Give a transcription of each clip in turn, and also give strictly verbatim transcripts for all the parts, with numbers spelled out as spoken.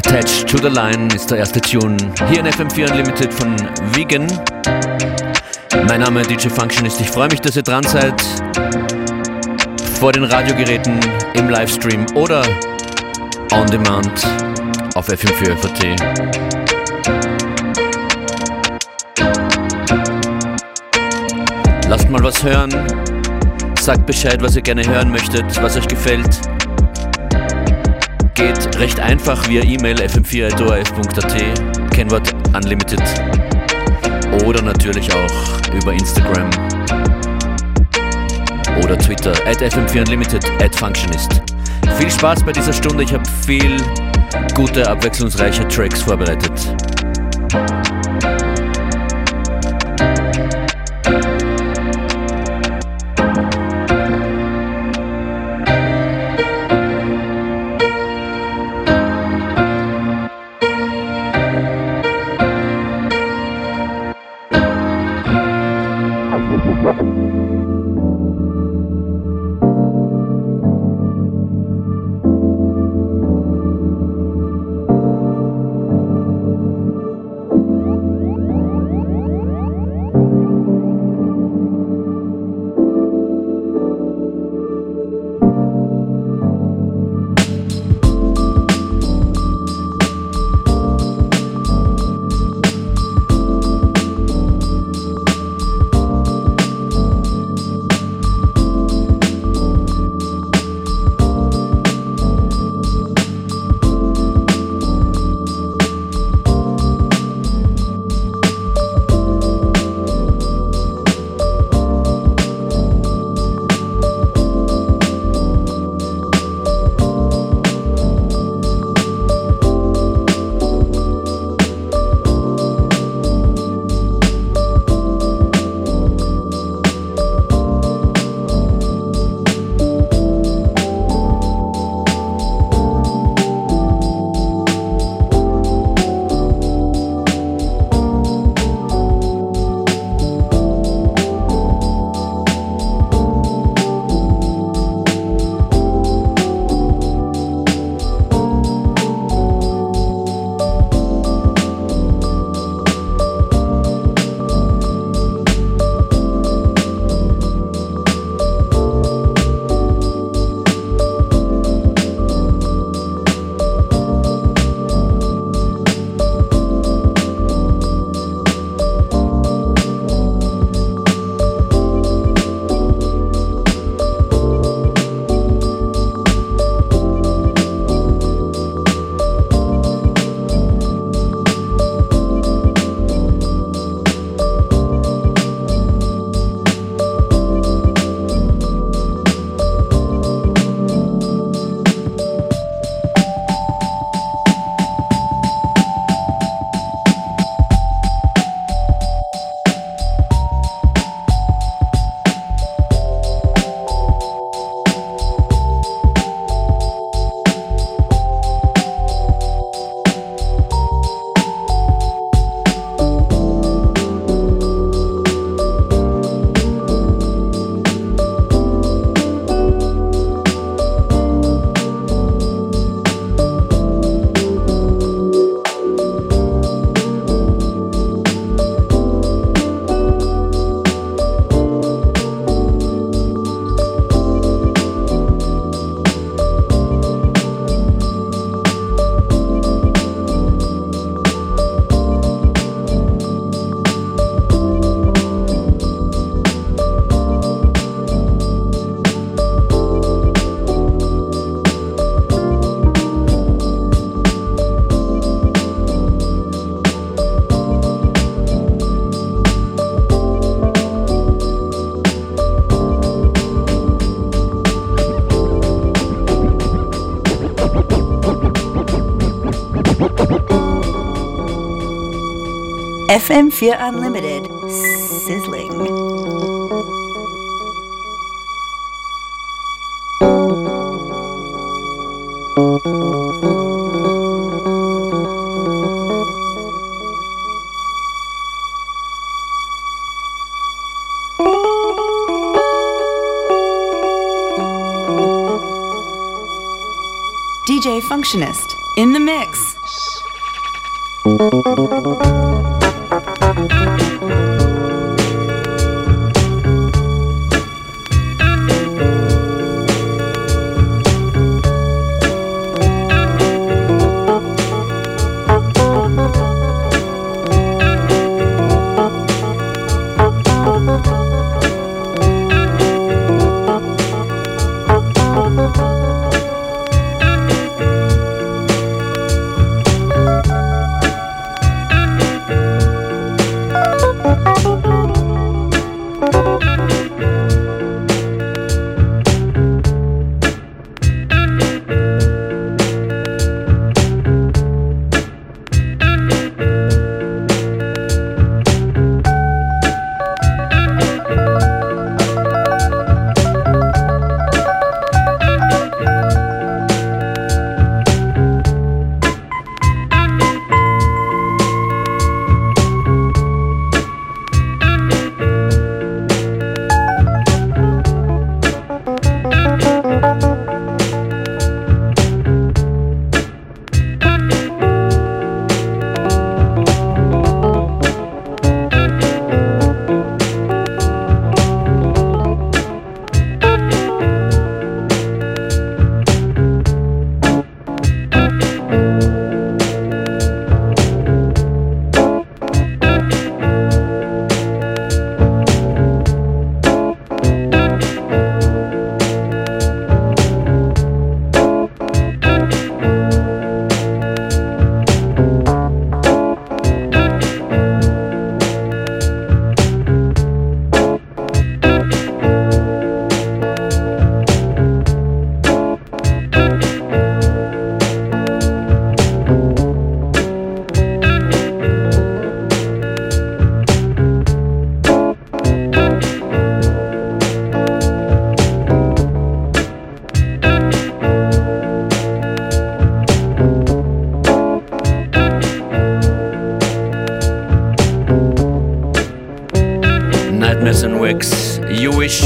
Attached to the Line ist der erste Tune hier in F M four Unlimited von Vegan. Mein Name ist D J Functionist, ich freue mich, dass ihr dran seid. Vor den Radiogeräten, im Livestream oder on demand auf F M four L V T. Lasst mal was hören, sagt Bescheid, was ihr gerne hören möchtet, was euch gefällt. Geht recht einfach via E-Mail f m four at o r f dot a t, Kennwort Unlimited oder natürlich auch über Instagram oder Twitter at f m four unlimited at Functionist. Viel Spaß bei dieser Stunde, ich habe viel gute, abwechslungsreiche Tracks vorbereitet. F M four Unlimited, sizzling. D J Functionist. in the mix.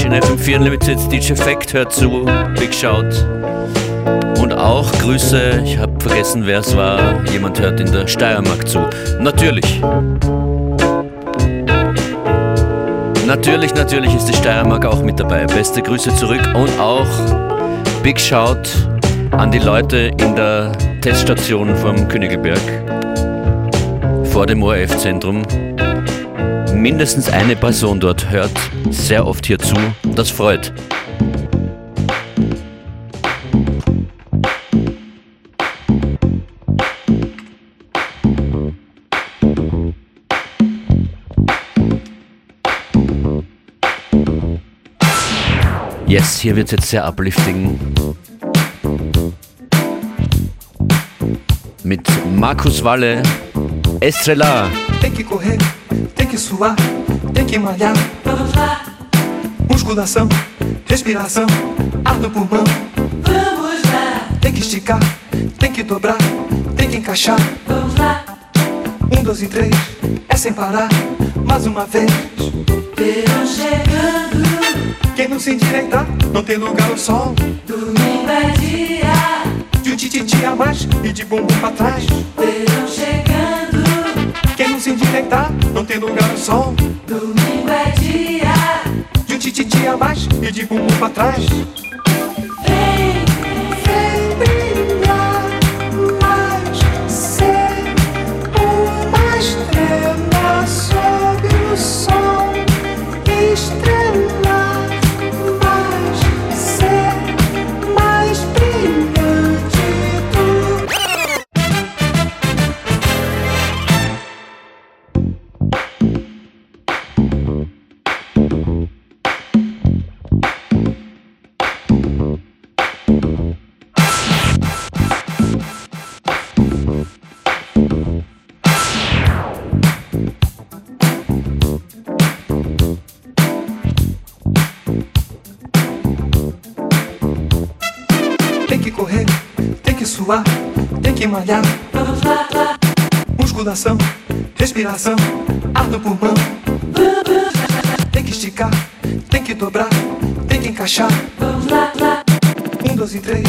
F M four Unlimited, D J Fact hört zu, Big Shout und auch Grüße, ich habe vergessen wer es war, jemand hört in der Steiermark zu. Natürlich, natürlich, natürlich ist die Steiermark auch mit dabei, beste Grüße zurück und auch Big Shout an die Leute in der Teststation vom Königlberg, vor dem O R F-Zentrum. Mindestens eine Person dort hört sehr oft hier zu, das freut. Yes, hier wird es jetzt sehr uplifting. Mit Markus Walle Estrella. Tem que correr, tem que suar, tem que malhar. Vamos lá. Musculação, respiração, ar no pulmão. Vamos lá. Tem que esticar, tem que dobrar, tem que encaixar. Vamos lá. Um, dois e três, é sem parar, mais uma vez. Verão chegando. Quem não se endireitar, não tem lugar ao sol. Domingo é dia de um tititi a mais e de bumbum pra trás. Verão chegando. Quem não se endireitar, não tem lugar ao sol. Domingo é dia de um tititi a mais e de bumbum pra trás. Vem, vem brilhar mais, ser uma estrela sob o sol. Estrela mais, ser mais brilhante do. Tem que malhar, vamos lá, lá. Musculação, respiração, ar no pulmão. Vamos lá. Tem que esticar, tem que dobrar, tem que encaixar. Vamos lá, lá. Um, dois, dois e três,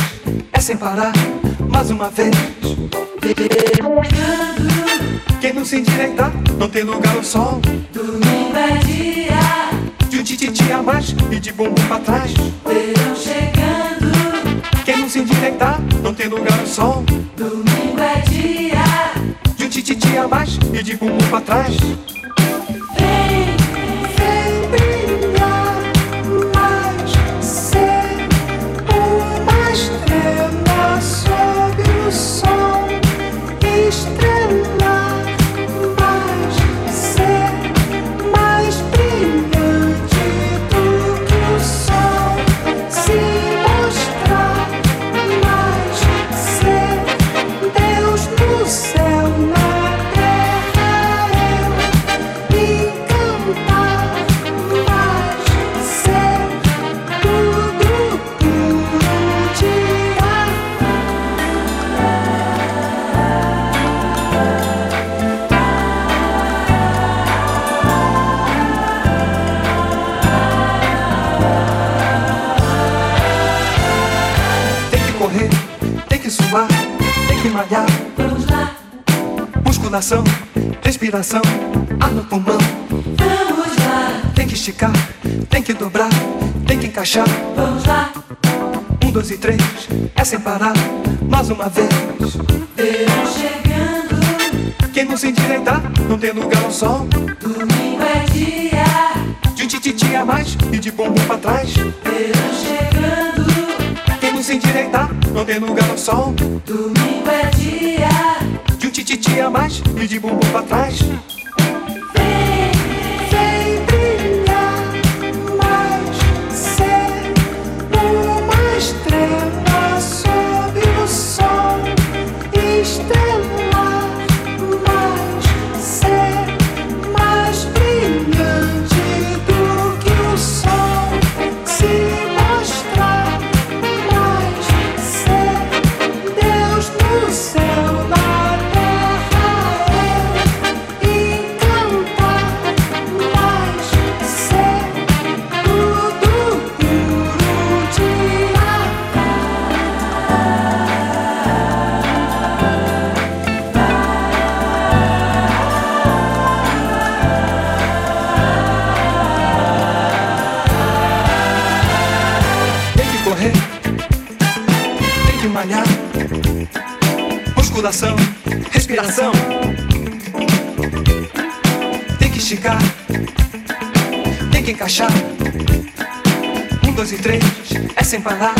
é sem parar, mais uma vez. Quem não se endireitar, não tem lugar ao sol. Domingo é dia de um tititi a mais e de bumbum pra trás. Verão chegando. Quem não se endireitar, não tem lugar ao sol. Domingo é dia de um tititi a mais e de bumbum pra trás. Malhar. Vamos lá. Musculação, respiração, ar no pulmão. Vamos lá. Tem que esticar, tem que dobrar, tem que encaixar. Vamos lá. Um, dois e três, é sem parar, mais uma vez. Verão chegando. Quem não se endireitar, não tem lugar ao sol. Domingo é dia de um tititi a mais e de bumbum pra trás. Verão chegando. Sem direitar, não tem lugar no sol. Domingo é dia de um tititi a mais e de bumbum pra trás. Musculação, respiração. Tem que esticar, tem que encaixar. Um, dois e três, é sem parar.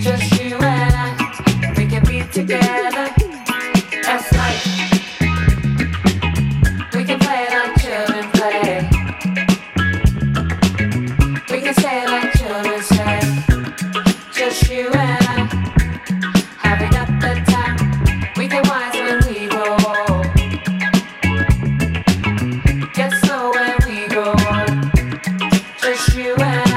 Just you and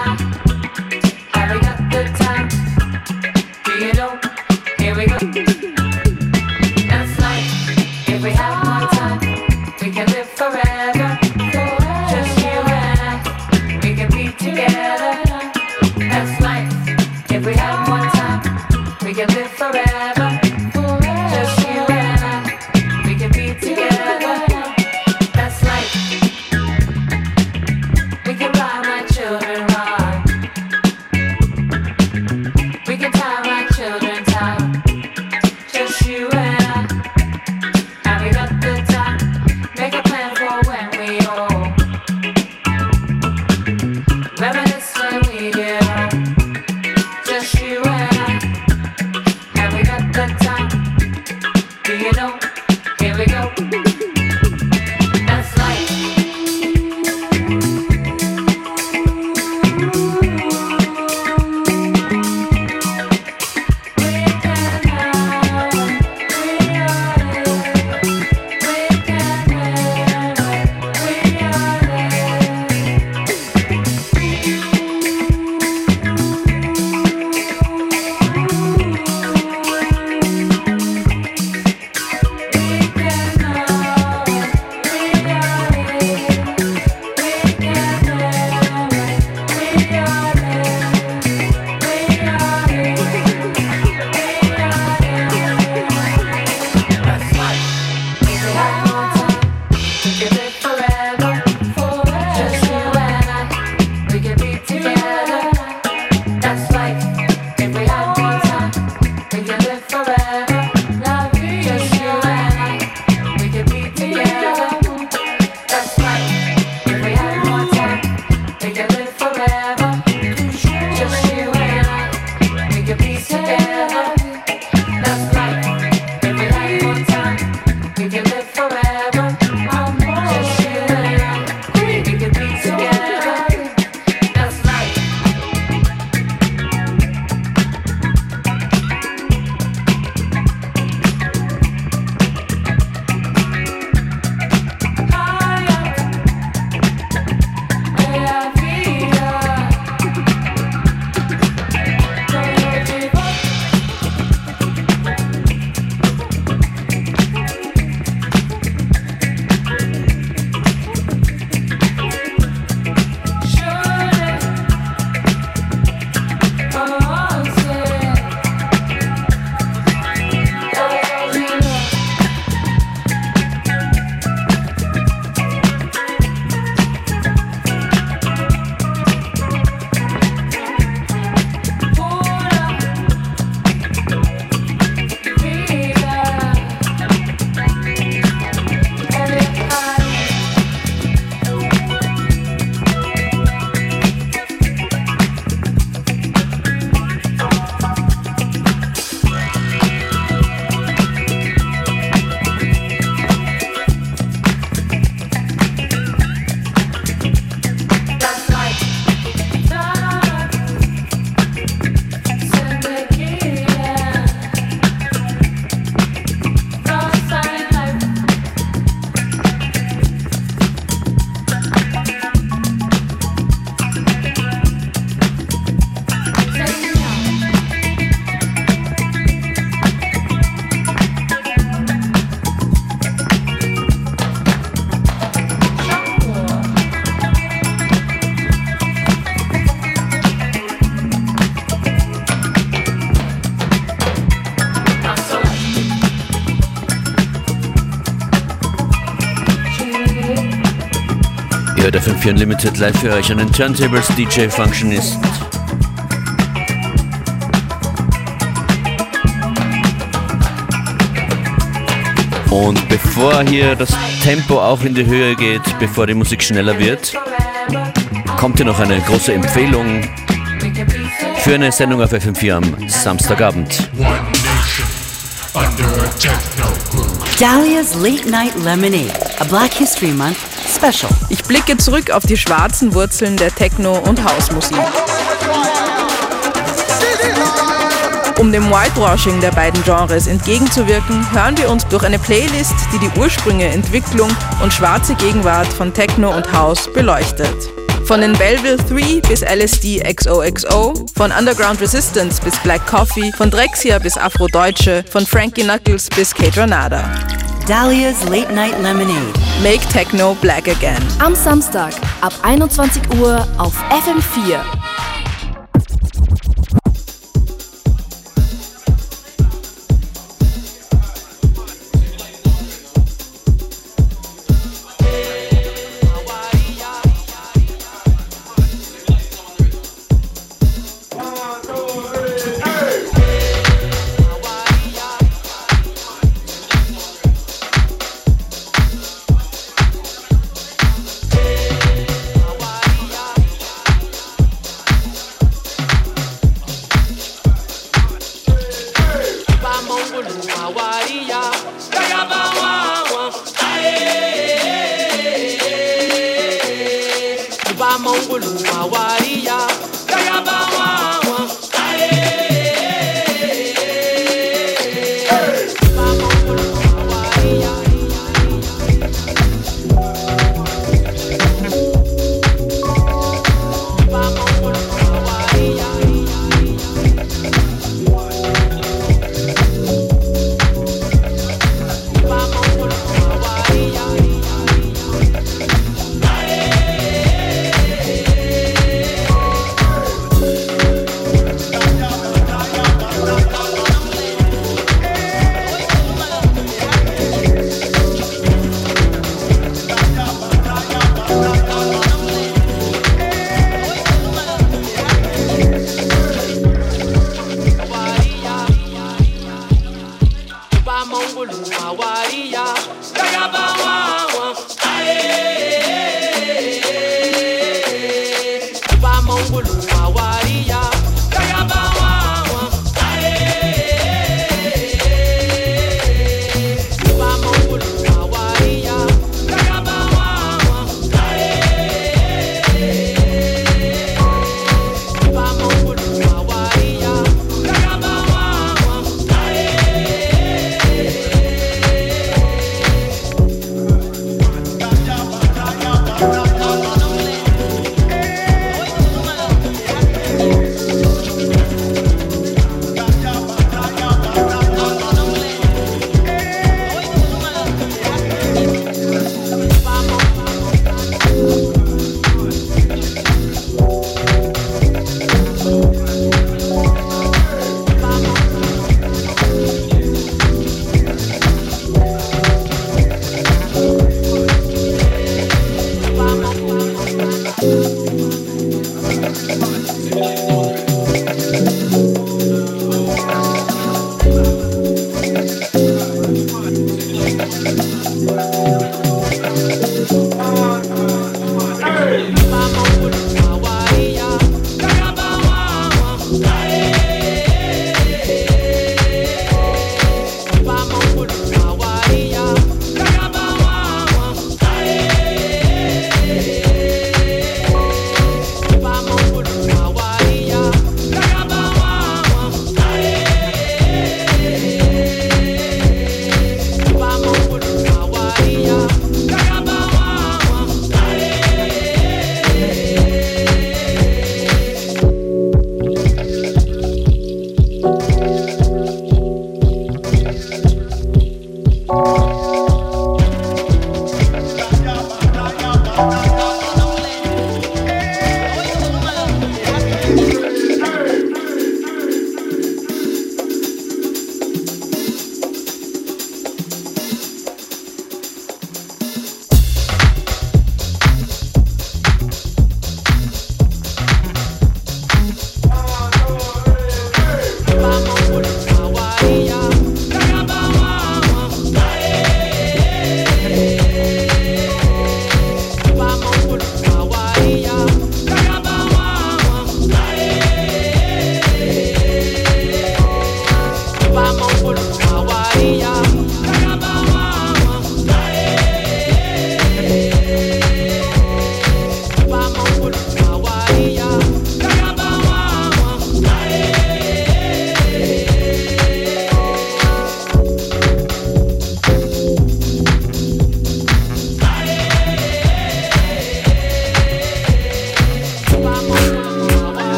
I, and we got the hört F M vier Unlimited live für euch an den Turntables, D J Functionist. Und bevor hier das Tempo auch in die Höhe geht, bevor die Musik schneller wird, kommt hier noch eine große Empfehlung für eine Sendung auf F M vier am Samstagabend. Dahlia's Late Night Lemonade, a Black History Month Special. Ich blicke zurück auf die schwarzen Wurzeln der Techno- und Housemusik. Um dem Whitewashing der beiden Genres entgegenzuwirken, hören wir uns durch eine Playlist, die die Ursprünge, Entwicklung und schwarze Gegenwart von Techno und House beleuchtet. Von den Belleville drei bis L S D X O X O, von Underground Resistance bis Black Coffee, von Drexciya bis Afrodeutsche, von Frankie Knuckles bis Kaytranada. Dahlia's Late Night Lemonade. Make Techno Black Again. Am Samstag ab einundzwanzig Uhr auf F M vier.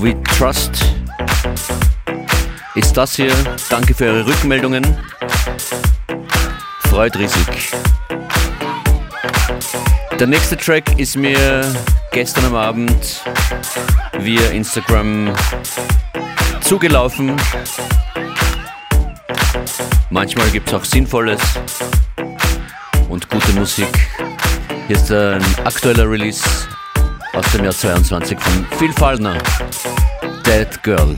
We Trust ist das hier. Danke für eure Rückmeldungen. Freut riesig. Der nächste Track ist mir gestern am Abend via Instagram zugelaufen. Manchmal gibt es auch Sinnvolles und gute Musik. Hier ist ein aktueller Release aus dem Jahr zweiundzwanzig von Phil Faldner. Dead Girl.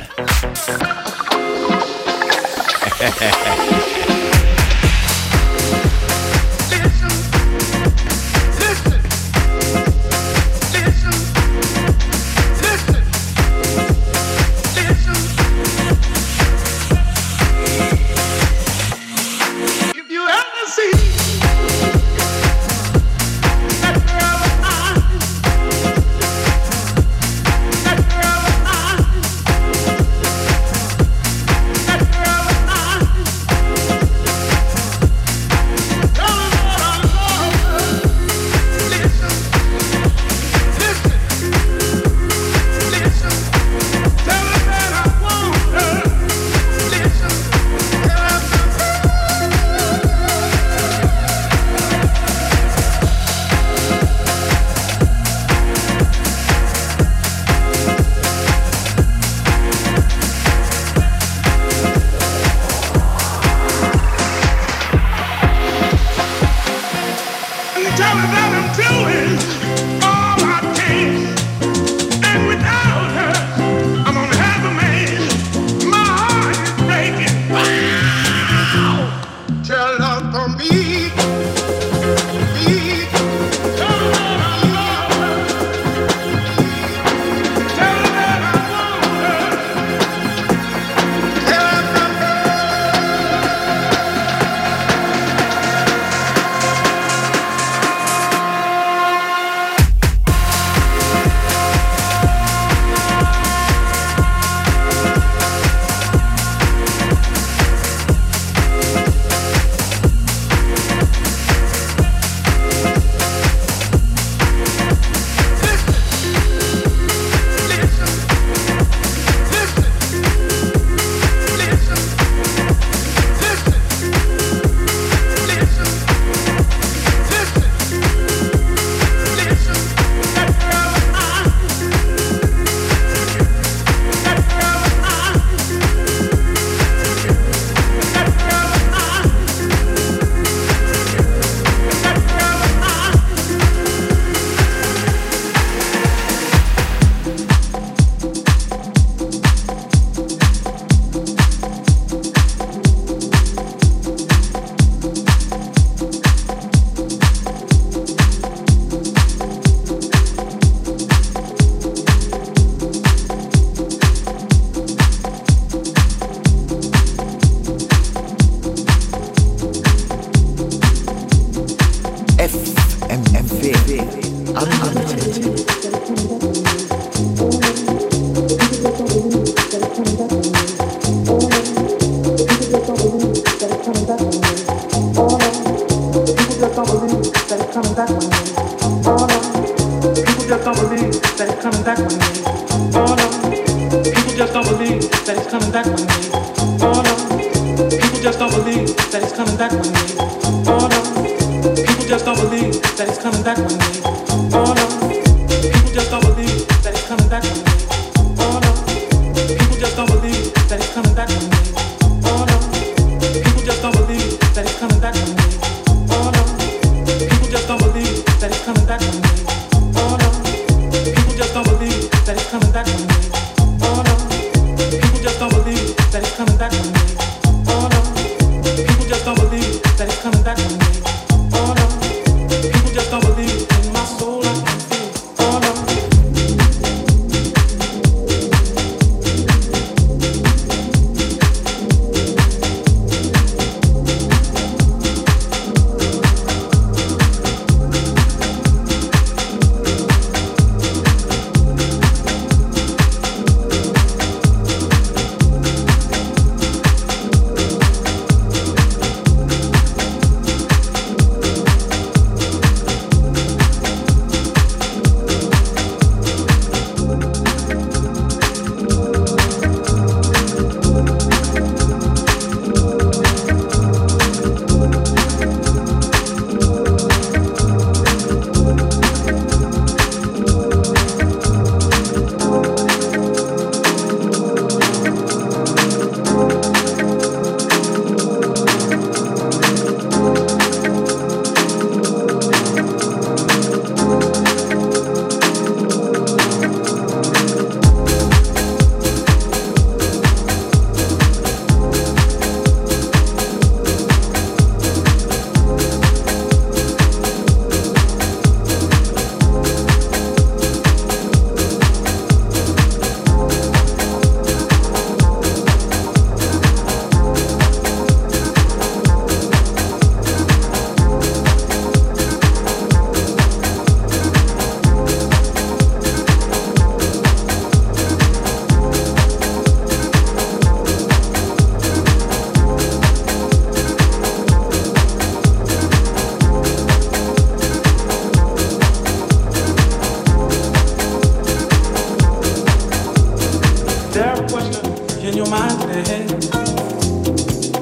in your mind today?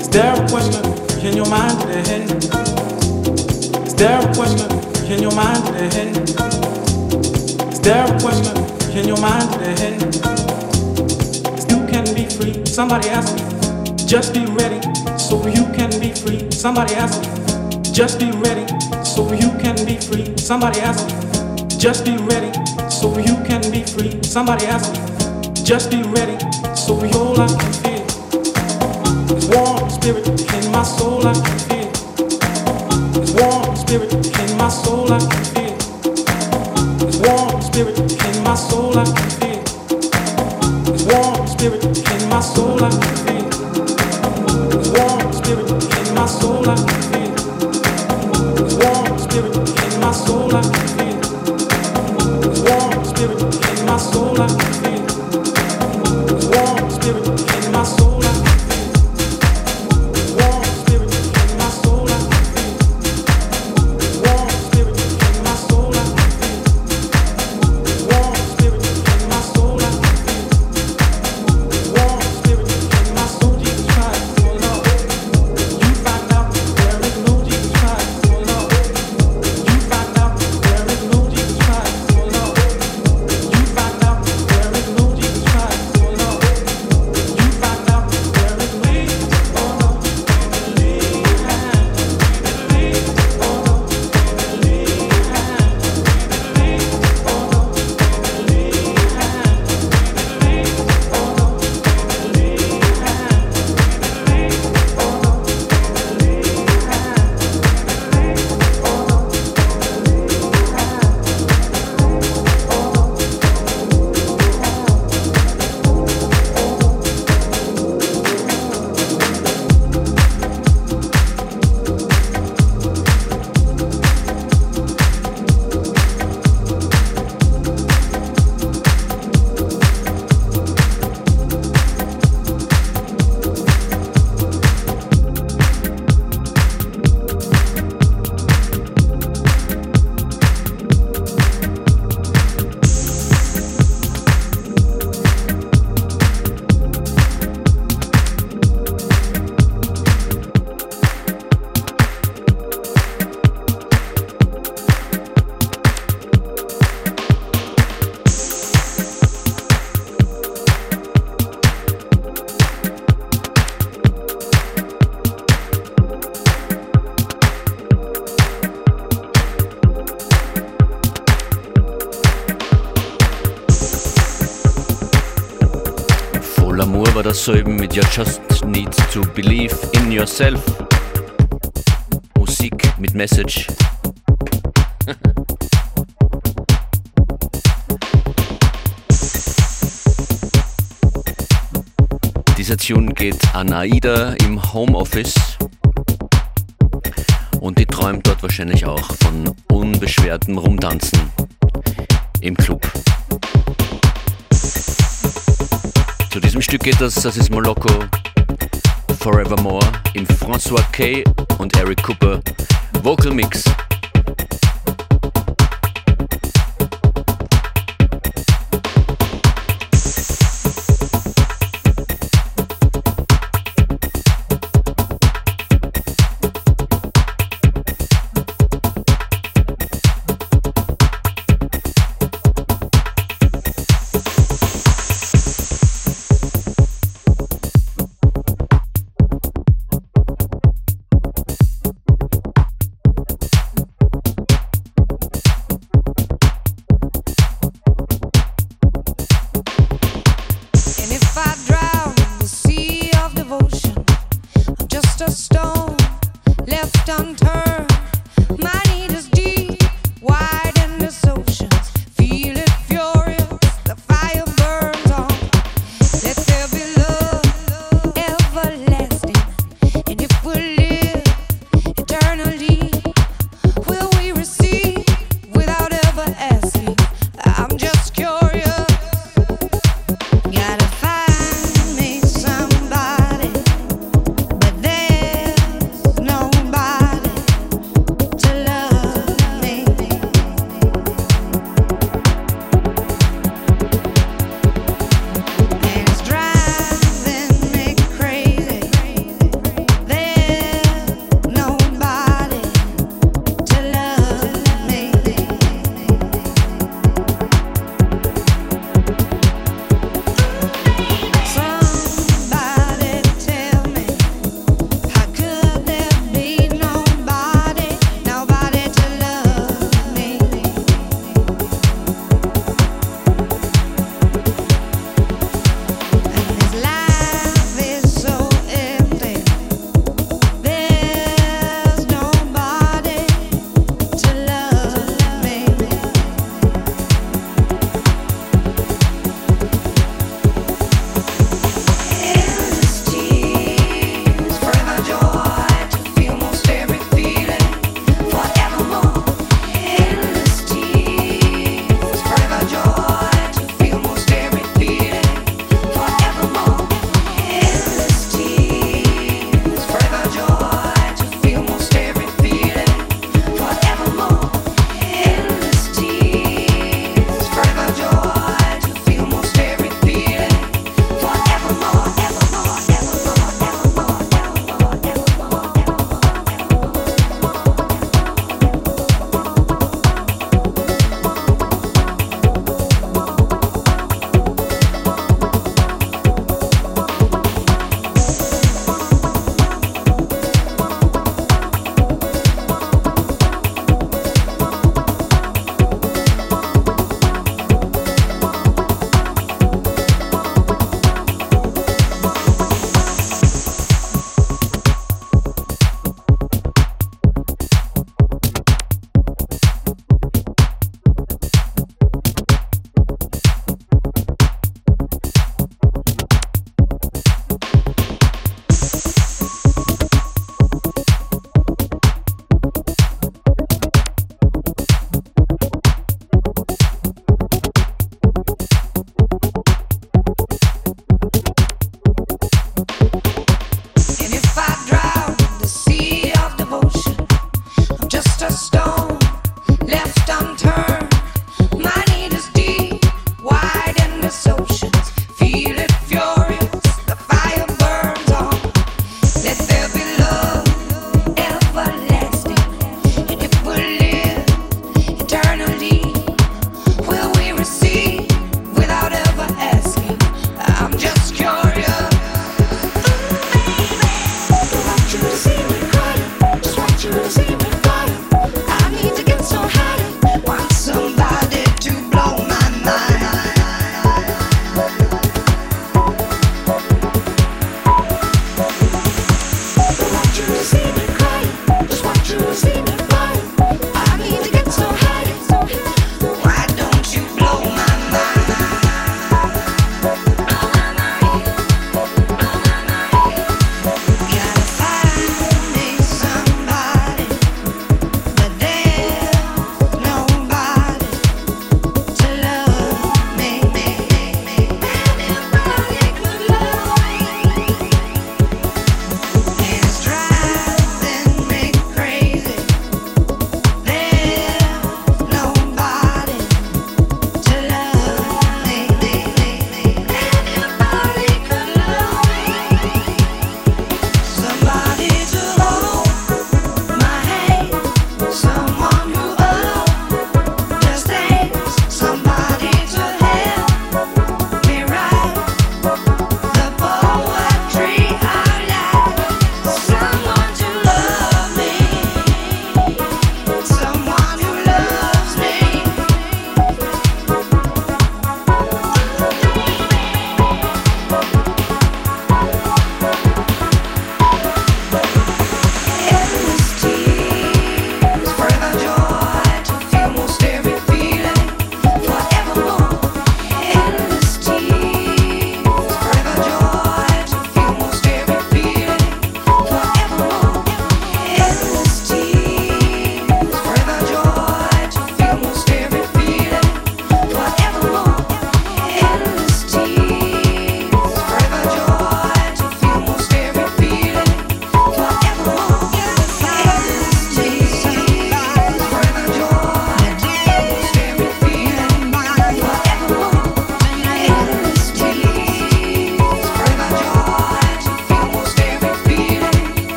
Is there a question in your mind today? Is there a question in your mind today? Is there a question in your mind today? You can be free. Somebody asked me, just be ready, so you can be free. Somebody asked me, just be ready, so you can be free. Somebody asked me, just be ready, so you can be free. Somebody asked me. Just be ready, so your life can feel. There's warm spirit in my soul, I can feel. There's warm spirit in my soul, I can feel. There's warm spirit in my soul, I can feel. There's warm spirit in my soul, I can feel. There's warm spirit in my soul, I can feel. There's warm spirit in my soul, I can feel. There's warm spirit in my soul, I can feel. Soeben mit You Just Need to Believe in Yourself. Musik mit Message. Dieser Tune geht an Aida im Homeoffice und die träumt dort wahrscheinlich auch von unbeschwertem Rumtanzen im Club. Zu diesem Stück geht das, das ist Moloko Forevermore im Francois K. und Eric Cooper Vocal Mix.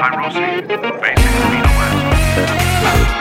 Time Rossi, basically the West.